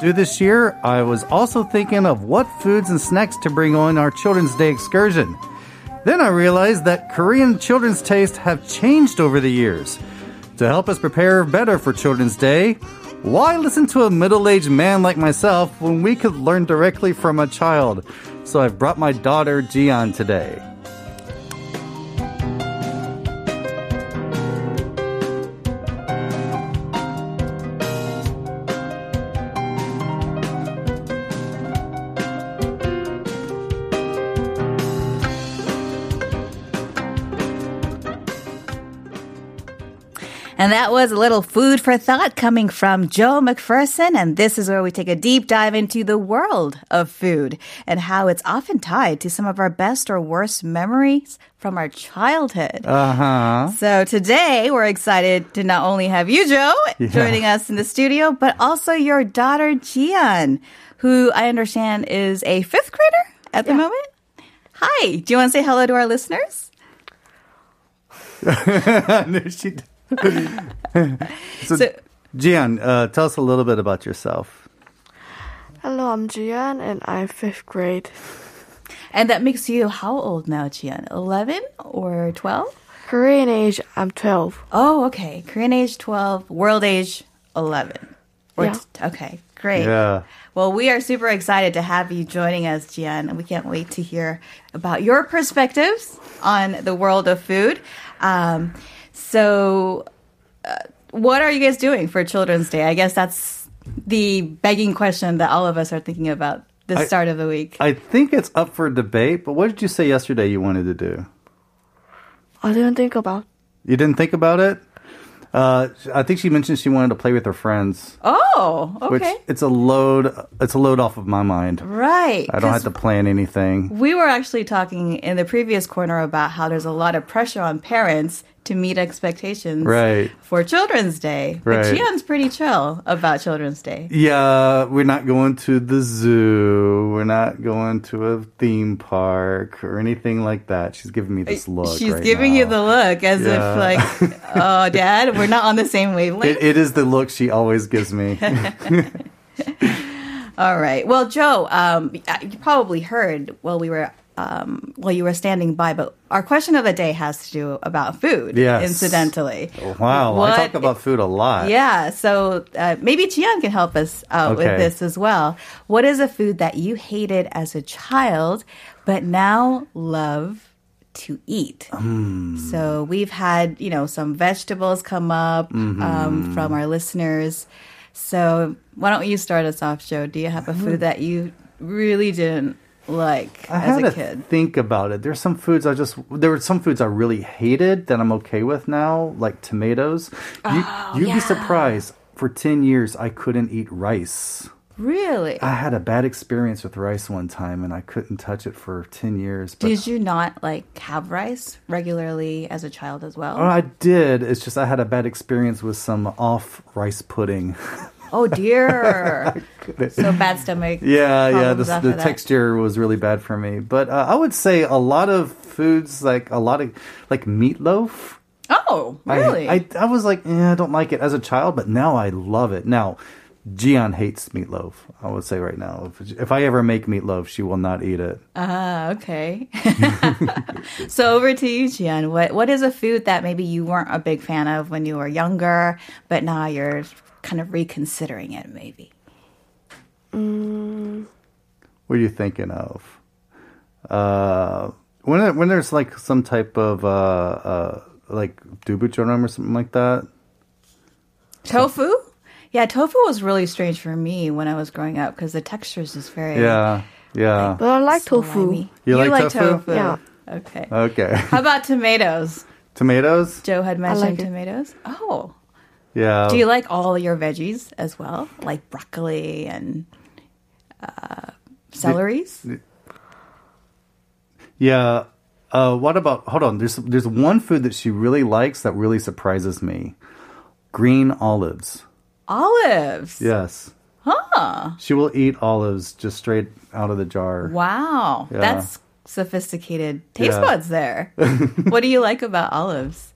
do this year, I was also thinking of what foods and snacks to bring on our Children's Day excursion. Then I realized that Korean children's tastes have changed over the years. To help us prepare better for Children's Day, why listen to a middle-aged man like myself when we could learn directly from a child? So I've brought my daughter Ji-on today. And that was a little food for thought coming from Joe McPherson. And this is where we take a deep dive into the world of food and how it's often tied to some of our best or worst memories from our childhood. Uh-huh. So today we're excited to not only have you, Joe, joining us in the studio, but also your daughter, Ji-on, who I understand is a fifth grader at the moment. Hi. Do you want to say hello to our listeners? No, she does. So, Ji-on, tell us a little bit about yourself. Hello, I'm Ji-on, and I'm fifth grade. And that makes you how old now, Ji-on? 11 or 12? Korean age, I'm 12. Oh, okay. Korean age, 12. World age, 11. Okay, great. Yeah. Well, we are super excited to have you joining us, Ji-on, and we can't wait to hear about your perspectives on the world of food. So, what are you guys doing for Children's Day? I guess that's the begging question that all of us are thinking about the start of the week. I think it's up for debate, but what did you say yesterday you wanted to do? I didn't think about. You didn't think about it? I think she mentioned she wanted to play with her friends. Oh, okay. Which it's a load off of my mind. Right. I don't have to plan anything. We were actually talking in the previous corner about how there's a lot of pressure on parents to meet expectations for Children's Day. Right. But Ji-on's pretty chill about Children's Day. Yeah, we're not going to the zoo. We're not going to a theme park or anything like that. She's giving me this look. She's giving you the look as if like, oh, Dad, we're not on the same wavelength. It is the look she always gives me. All right. Well, Joe, you probably heard while we were you were standing by, but our question of the day has to do about food, incidentally. Wow, I talk about food a lot. Yeah, so maybe Ji-on can help us out with this as well. What is a food that you hated as a child, but now love to eat? So we've had, some vegetables come up from our listeners. So why don't you start us off, Joe? Do you have a food that you really didn't like as a kid? I had to think about it. There were some foods I really hated that I'm okay with now, like tomatoes. You'd be surprised. For 10 years, I couldn't eat rice. Really? I had a bad experience with rice one time, and I couldn't touch it for 10 years. But did you not, have rice regularly as a child as well? Oh, I did. It's just I had a bad experience with some off-rice pudding. Oh, dear. So bad stomach. Yeah. The texture was really bad for me. But I would say a lot of foods, like meatloaf. Oh, really? I was like, I don't like it as a child, but now I love it. Now, Ji-on hates meatloaf, I would say right now. If I ever make meatloaf, she will not eat it. Okay. So over to you, Ji-on. What is a food that maybe you weren't a big fan of when you were younger, but now you're kind of reconsidering it, maybe? What are you thinking of? When there's some type of yubuchobap or something like that. Tofu? Yeah, tofu was really strange for me when I was growing up because the texture is just very... Yeah. But I like tofu. You like tofu? Yeah. Okay. How about tomatoes? Tomatoes? Joe had mentioned tomatoes. Oh, yeah. Do you like all your veggies as well? Like broccoli and celeries? Yeah. What about, hold on, there's one food that she really likes that really surprises me. Green olives. Olives? Yes. Huh. She will eat olives just straight out of the jar. Wow. Yeah. That's sophisticated taste buds there. What do you like about olives?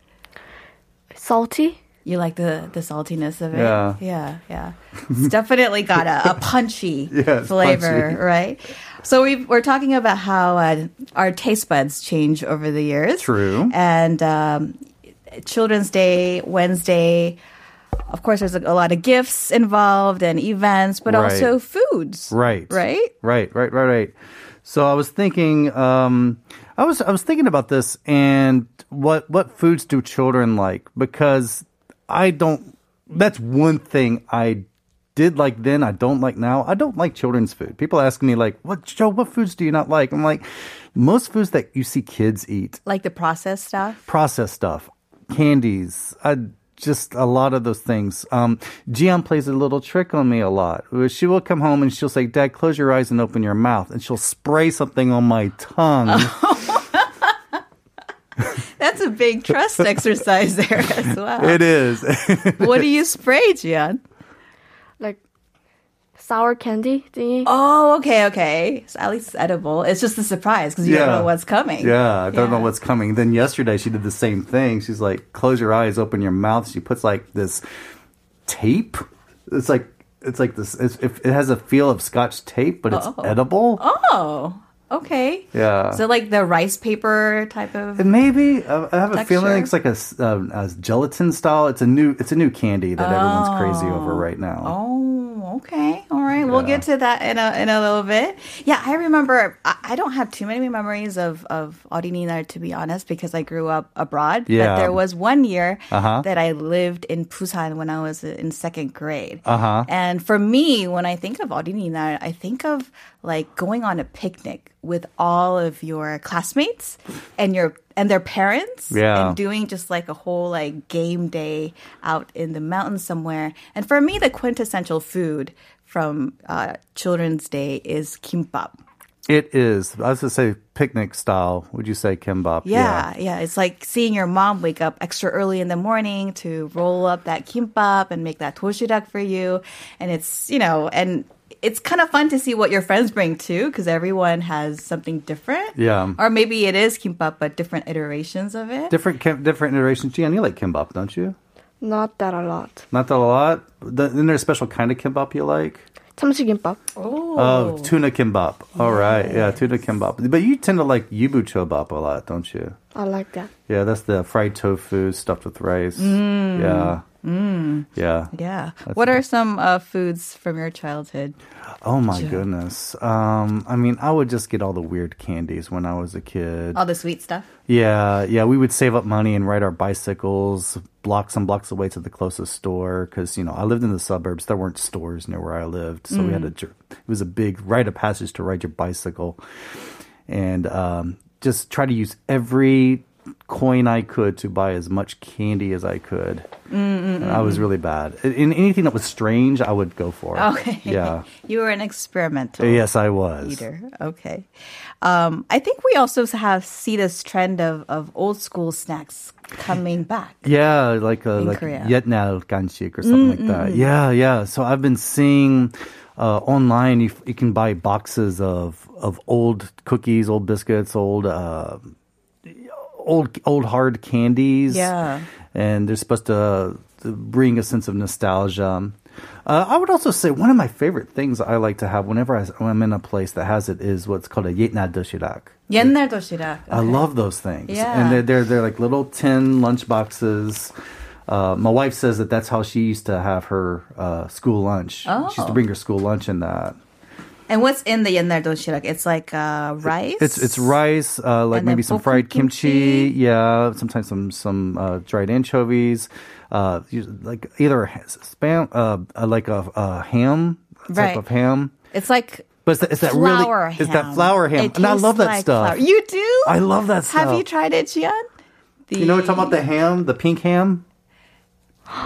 Salty. You like the saltiness of it? Yeah. Yeah, yeah. It's definitely got a punchy flavor, punchy. Right? So we're talking about how our taste buds change over the years. True. And Children's Day, Wednesday, of course, there's a lot of gifts involved and events, but also foods. Right. So I was thinking, I was thinking about this and what foods do children like? Because that's one thing I did like then, I don't like now. I don't like children's food. People ask me like, what foods do you not like? I'm like, most foods that you see kids eat. Like the processed stuff? Processed stuff. Candies. Just a lot of those things. Ji-on plays a little trick on me a lot. She will come home and she'll say, Dad, close your eyes and open your mouth. And she'll spray something on my tongue. That's a big trust exercise there as well. It is. What do you spray, Ji-on? Like sour candy thingy. Oh, okay. So at least it's edible. It's just a surprise because you don't know what's coming. Yeah, I don't know what's coming. Then yesterday she did the same thing. She's like, close your eyes, open your mouth. She puts like this tape. It's like this. It has a feel of Scotch tape, but it's edible. Oh. Okay. Yeah. So like the rice paper type of maybe I have a feeling it's like a gelatin style. It's a new candy that everyone's crazy over right now. Oh, okay. All right. Yeah. We'll get to that in a little bit. Yeah, I remember. I don't have too many memories of Eorininal, to be honest, because I grew up abroad. Yeah. But there was one year that I lived in Busan when I was in second grade. And for me, when I think of Eorininal, I think of like going on a picnic with all of your classmates and their parents and doing just like a whole like game day out in the mountains somewhere. And for me, the quintessential food from Children's Day is kimbap. It is. I was going to say picnic style. Would you say kimbap? Yeah. It's like seeing your mom wake up extra early in the morning to roll up that kimbap and make that toshirak for you. And it's, it's kind of fun to see what your friends bring too, because everyone has something different. Yeah. Or maybe it is kimbap, but different iterations of it. Different iterations. Ji-on, you like kimbap, don't you? Not that a lot. Isn't there a special kind of kimbap you like? Tamashi kimbap. Oh, tuna kimbap. All right. Yeah, tuna kimbap. But you tend to like yubuchobap a lot, don't you? I like that. Yeah, that's the fried tofu stuffed with rice. Mm. Yeah. Mm. Yeah. What are some foods from your childhood? Oh my goodness. I would just get all the weird candies when I was a kid. All the sweet stuff? Yeah. We would save up money and ride our bicycles blocks and blocks away to the closest store because, I lived in the suburbs. There weren't stores near where I lived. So it was a big rite of passage to ride your bicycle and just try to use every coin I could to buy as much candy as I could. I was really bad. In anything that was strange, I would go for it. Okay. Yeah. You were an experimental. Yes, I was. Eater. Okay. I think we also see this trend of old school snacks coming back. Yeah, like Yetnal Kanchik or something like that. Yeah. So I've been seeing online you can buy boxes of old cookies, old biscuits, old hard candies. Yeah. And they're supposed to bring a sense of nostalgia. I would also say one of my favorite things I like to have whenever I'm in a place that has it is what's called a yennadoshirak. I love those things. Yeah. And they're like little tin lunch boxes. My wife says that's how she used to have her school lunch. Oh. She used to bring her school lunch in that. And what's in the yennal doshirak? It's like rice? It's rice, like maybe some fried kimchi. Yeah, sometimes some dried anchovies, like either spam, like a ham, type of ham. It's like ham. It's that flour ham. And I love that stuff. Flour. You do? I love that stuff. Have you tried it, Ji-on? You know what I'm talking about, the ham, the pink ham?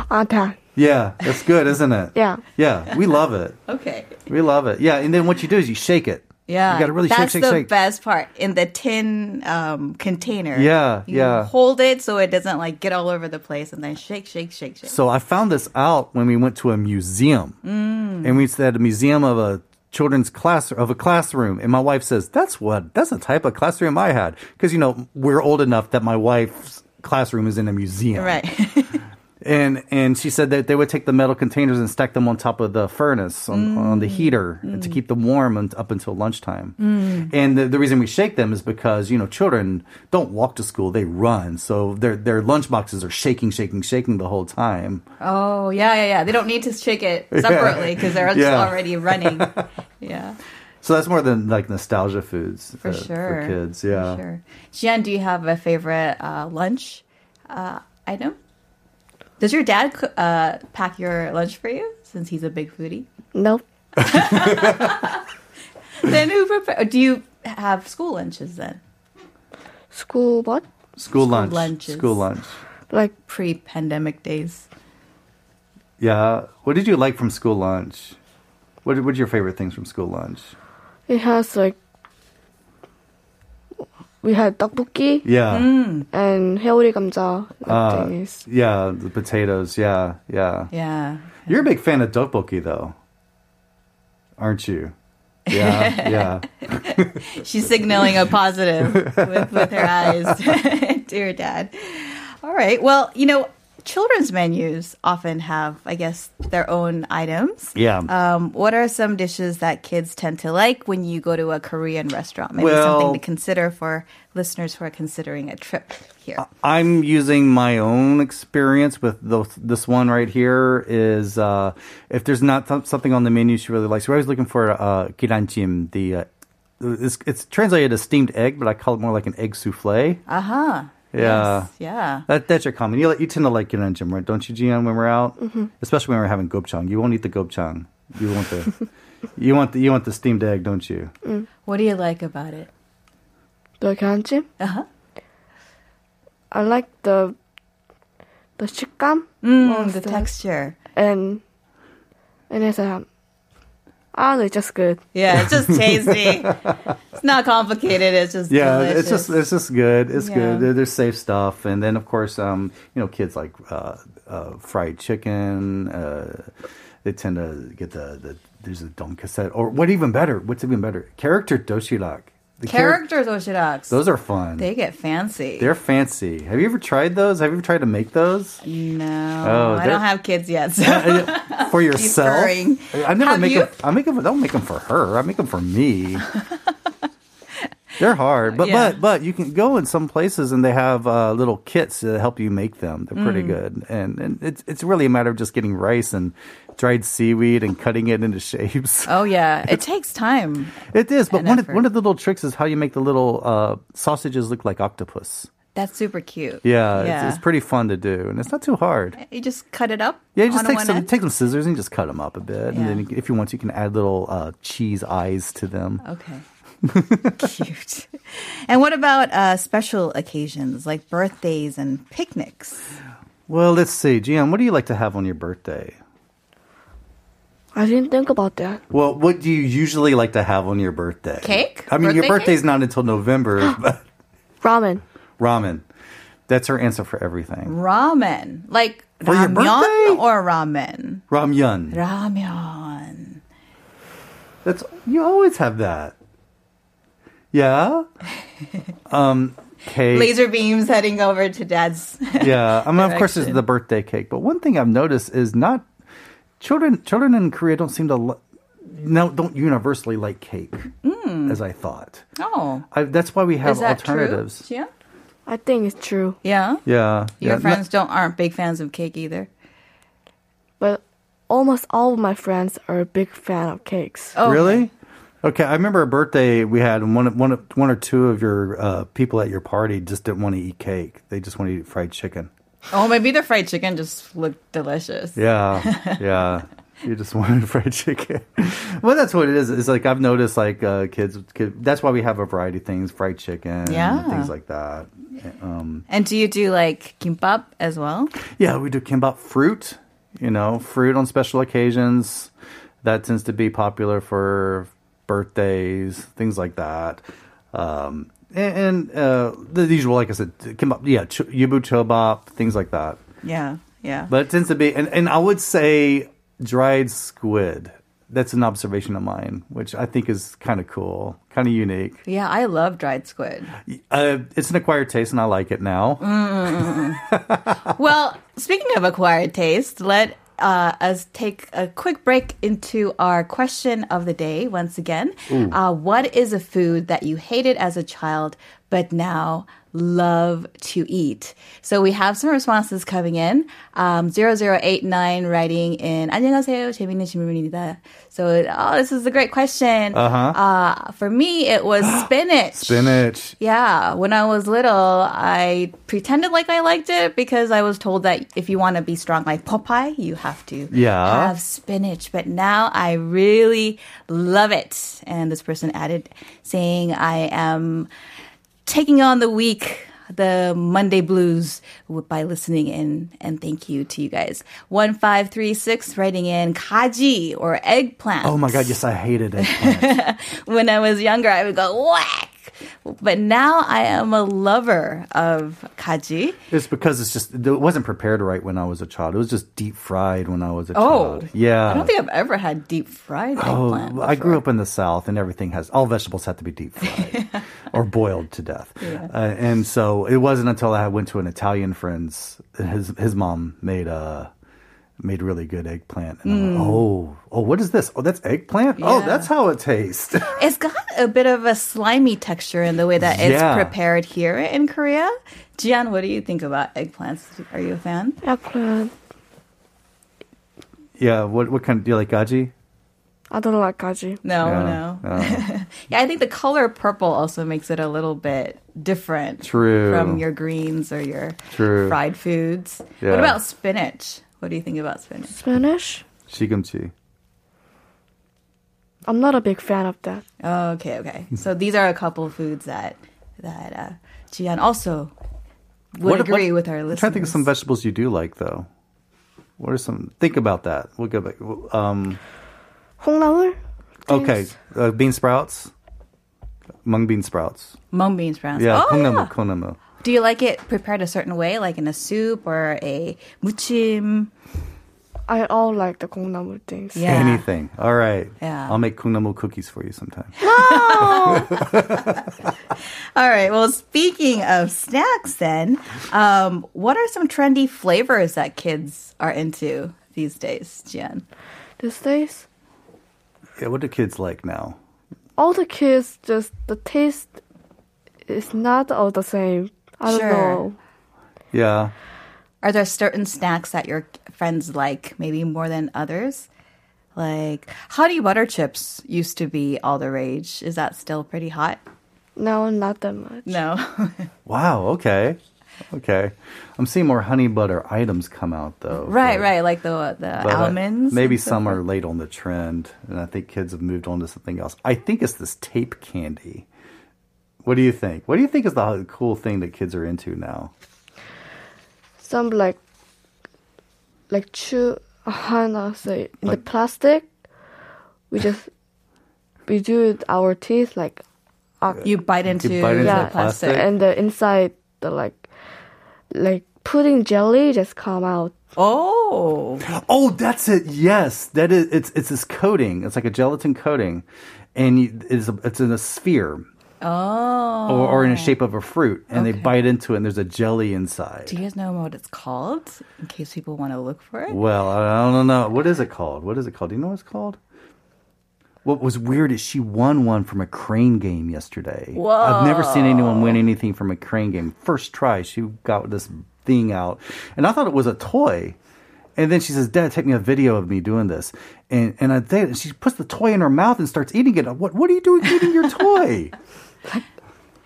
Okay. Yeah, that's good, isn't it? Yeah. Yeah, we love it. Okay. We love it. Yeah, and then what you do is you shake it. Yeah. You got to really shake. That's the best part. In the tin container. Yeah, you hold it so it doesn't like get all over the place and then shake. So I found this out when we went to a museum. Mm. And we had a museum of a children's class of a classroom, and my wife says that's the type of classroom I had, because you know we're old enough that my wife's classroom is in a museum, right? and she said that they would take the metal containers and stack them on top of the furnace on the heater to keep them warm up until lunchtime. And the reason we shake them is because you know children don't walk to school, they run, so their lunchboxes are shaking the whole time. Oh yeah. They don't need to shake it separately because they're just already running. Yeah. So that's more than like nostalgia foods for sure for kids. Yeah. For sure. Ji-on, do you have a favorite lunch item? Does your dad pack your lunch for you since he's a big foodie? Nope. Then who prepares? Do you have school lunches then? School what? School lunches. School lunch. Like pre-pandemic days. Yeah. What did you like from school lunch? What are your favorite things from school lunch? It has like... We had tteokbokki. Yeah. And Heori 감자. Yeah, the potatoes. Yeah. You're a big fan of tteokbokki, though, aren't you? Yeah. She's signaling a positive with her eyes to her dad. All right. Well, you know, children's menus often have, I guess, their own items. Yeah. What are some dishes that kids tend to like when you go to a Korean restaurant? Maybe something to consider for listeners who are considering a trip here. I'm using my own experience with this one right here is if there's not something on the menu she really likes. So I was looking for gyeran jjim, it's translated as steamed egg, but I call it more like an egg souffle. Uh-huh. Yeah. Yes, yeah. That's your common. You tend to like gyeran jjim, right? Don't you, Ji-on, when we're out? Mm-hmm. Especially when we're having gopchang. You won't eat the gopchang. You want the you want the steamed egg, don't you? Mm. What do you like about it? The gyeran jjim? Uh-huh. I like the 식감, the texture. And it's it's just good. Yeah, it's just tasty. It's not complicated. It's just delicious. It's just good. It's good. There's safe stuff, and then of course, kids like fried chicken. They tend to get the there's a donkaset, or what's even better, character doshirak. The character doshiraks. Those are fun. They get fancy. They're fancy. Have you ever tried those? Have you ever tried to make those? No. I don't have kids yet. So. For yourself? I never make them. I don't make them for her. I make them for me. They're hard, but you can go in some places and they have little kits to help you make them. They're pretty good, and it's really a matter of just getting rice and dried seaweed and cutting it into shapes. Oh yeah, it takes time. It is, but one of the little tricks is how you make the little sausages look like octopus. That's super cute. Yeah. It's pretty fun to do, and it's not too hard. You just cut it up. Yeah, you just take some scissors and just cut them up a bit, and then if you want, you can add little cheese eyes to them. Okay. Cute. And what about special occasions like birthdays and picnics? Well, let's see. Ji-on, what do you like to have on your birthday? I didn't think about that. Well, what do you usually like to have on your birthday? Cake? I mean, your birthday's not until November. But Ramen. That's her answer for everything. Ramen. Like for ramyeon or ramen? Ramyeon. You always have that. Yeah. Cake. Laser beams heading over to dad's. Yeah. I mean, of course, there's the birthday cake. But one thing I've noticed is not children in Korea don't seem to don't universally like cake as I thought. Oh. That's why we have alternatives. True? Yeah. I think it's true. Yeah. Yeah. Your friends aren't big fans of cake either. But almost all of my friends are a big fan of cakes. Oh, really? Okay, I remember a birthday we had, and one or two of your people at your party just didn't want to eat cake. They just wanted to eat fried chicken. Oh, maybe the fried chicken just looked delicious. Yeah. You just wanted fried chicken. Well, that's what it is. It's like I've noticed, like kids. That's why we have a variety of things: fried chicken, things like that. And do you do like kimbap as well? Yeah, we do kimbap fruit. Fruit on special occasions. That tends to be popular for birthdays, things like that. And the usual, like I said, kimbap, yeah, yubuchobap, things like that. Yeah, yeah. But it tends to be, and I would say dried squid. That's an observation of mine, which I think is kind of cool, kind of unique. Yeah, I love dried squid. It's an acquired taste, and I like it now. Mm. Well, speaking of acquired taste, let us take a quick break into our question of the day once again. What is a food that you hated as a child but now love to eat? So we have some responses coming in. 0089 writing in, 안녕하세요, 재밌는 질문입니다. So, this is a great question. For me, it was spinach. Spinach. Yeah. When I was little, I pretended like I liked it because I was told that if you want to be strong like Popeye, you have to have spinach. But now I really love it. And this person added saying, I am taking on the week, the Monday blues, by listening in, and thank you to you guys. 1536 writing in, kaji or eggplant. Oh my god, yes, I hated eggplant. When I was younger, I would go whack, but now I am a lover of kaji. It's because it wasn't prepared right when I was a child. It was just deep fried when I was a child. Yeah, I don't think I've ever had deep fried eggplant before. I grew up in the South, and all vegetables have to be deep fried or boiled to death. Yeah. And so it wasn't until I went to an Italian friend's, his mom made really good eggplant. And I'm like, oh, what is this? Oh, that's eggplant? Yeah. Oh, that's how it tastes. It's got a bit of a slimy texture in the way that it's prepared here in Korea. Ji-on, what do you think about eggplants? Are you a fan? Eggplant. Yeah, what kind? Do you like gaji? I don't like kaji. No. Yeah, I think the color purple also makes it a little bit different from your greens or your fried foods. Yeah. What about spinach? What do you think about spinach? Spinach? Shigumchi. I'm not a big fan of that. Okay. So these are a couple of foods that Ji-on also would agree with our listeners. I'm trying to think of some vegetables you do like, though. What are some? Think about that. We'll go back. Kongnamul? Okay. Bean sprouts? Mung bean sprouts. Yeah, kongnamul. Do you like it prepared a certain way, like in a soup or a muchim? I all like the kongnamul things. Yeah. Anything. All right. Yeah. I'll make kongnamul cookies for you sometime. No! All right. Well, speaking of snacks then, what are some trendy flavors that kids are into these days, Ji-on? These days? Yeah, what do kids like now? All the kids, just the taste is not all the same. I don't know. Yeah. Are there certain snacks that your friends like maybe more than others? Like honey butter chips used to be all the rage. Is that still pretty hot? No, not that much. No. Wow, okay. I'm seeing more honey butter items come out, though. Right. Like the almonds. Maybe some are late on the trend, and I think kids have moved on to something else. I think it's this tape candy. What do you think? What do you think is the cool thing that kids are into now? Some like chew, say, in the plastic. We do it our teeth, like. You bite into the plastic. And the inside, the like pudding jelly just come out. Oh, that's it. Yes, that is. It's this coating. It's like a gelatin coating, and it's in a sphere. Oh. Or in the shape of a fruit, and they bite into it, and there's a jelly inside. Do you guys know what it's called, in case people want to look for it? Well, I don't know. What is it called? Do you know what it's called? What was weird is she won one from a crane game yesterday. Whoa. I've never seen anyone win anything from a crane game. First try, she got this thing out, and I thought it was a toy. And then she says, "Dad, take me a video of me doing this." And I think she puts the toy in her mouth and starts eating it. What are you doing eating your toy?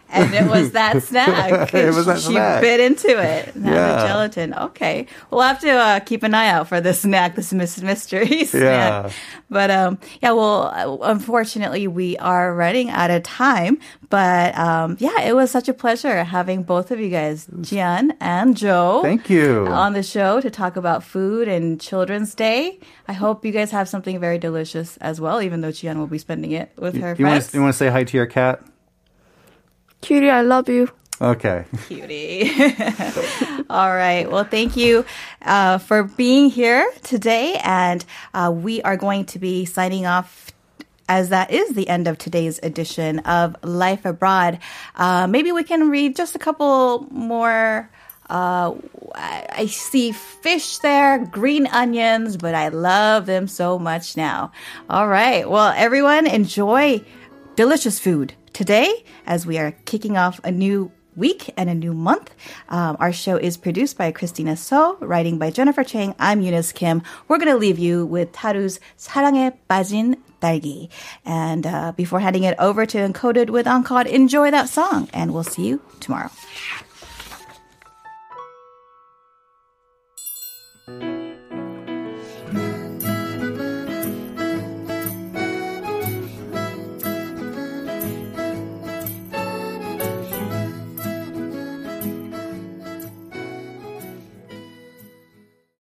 And it was that snack. It was that snack. She bit into it and had the gelatin. Okay. We'll have to keep an eye out for this snack, this mystery snack. But, well, unfortunately, we are running out of time. But, it was such a pleasure having both of you guys, Ji-on and Joe. Thank you. On the show to talk about food and Children's Day. I hope you guys have something very delicious as well, even though Ji-on will be spending it with her friends. You want to say hi to your cat? Cutie, I love you. Okay. Cutie. All right. Well, thank you for being here today. And we are going to be signing off as that is the end of today's edition of Life Abroad. Maybe we can read just a couple more. I see fish there, green onions, but I love them so much now. All right. Well, everyone, enjoy delicious food. Today, as we are kicking off a new week and a new month, our show is produced by Christina So, writing by Jennifer Chang. I'm Eunice Kim. We're going to leave you with Taru's Saranghae Ppajin Dalgi. And before handing it over to Encoded with Ancod, enjoy that song, and we'll see you tomorrow.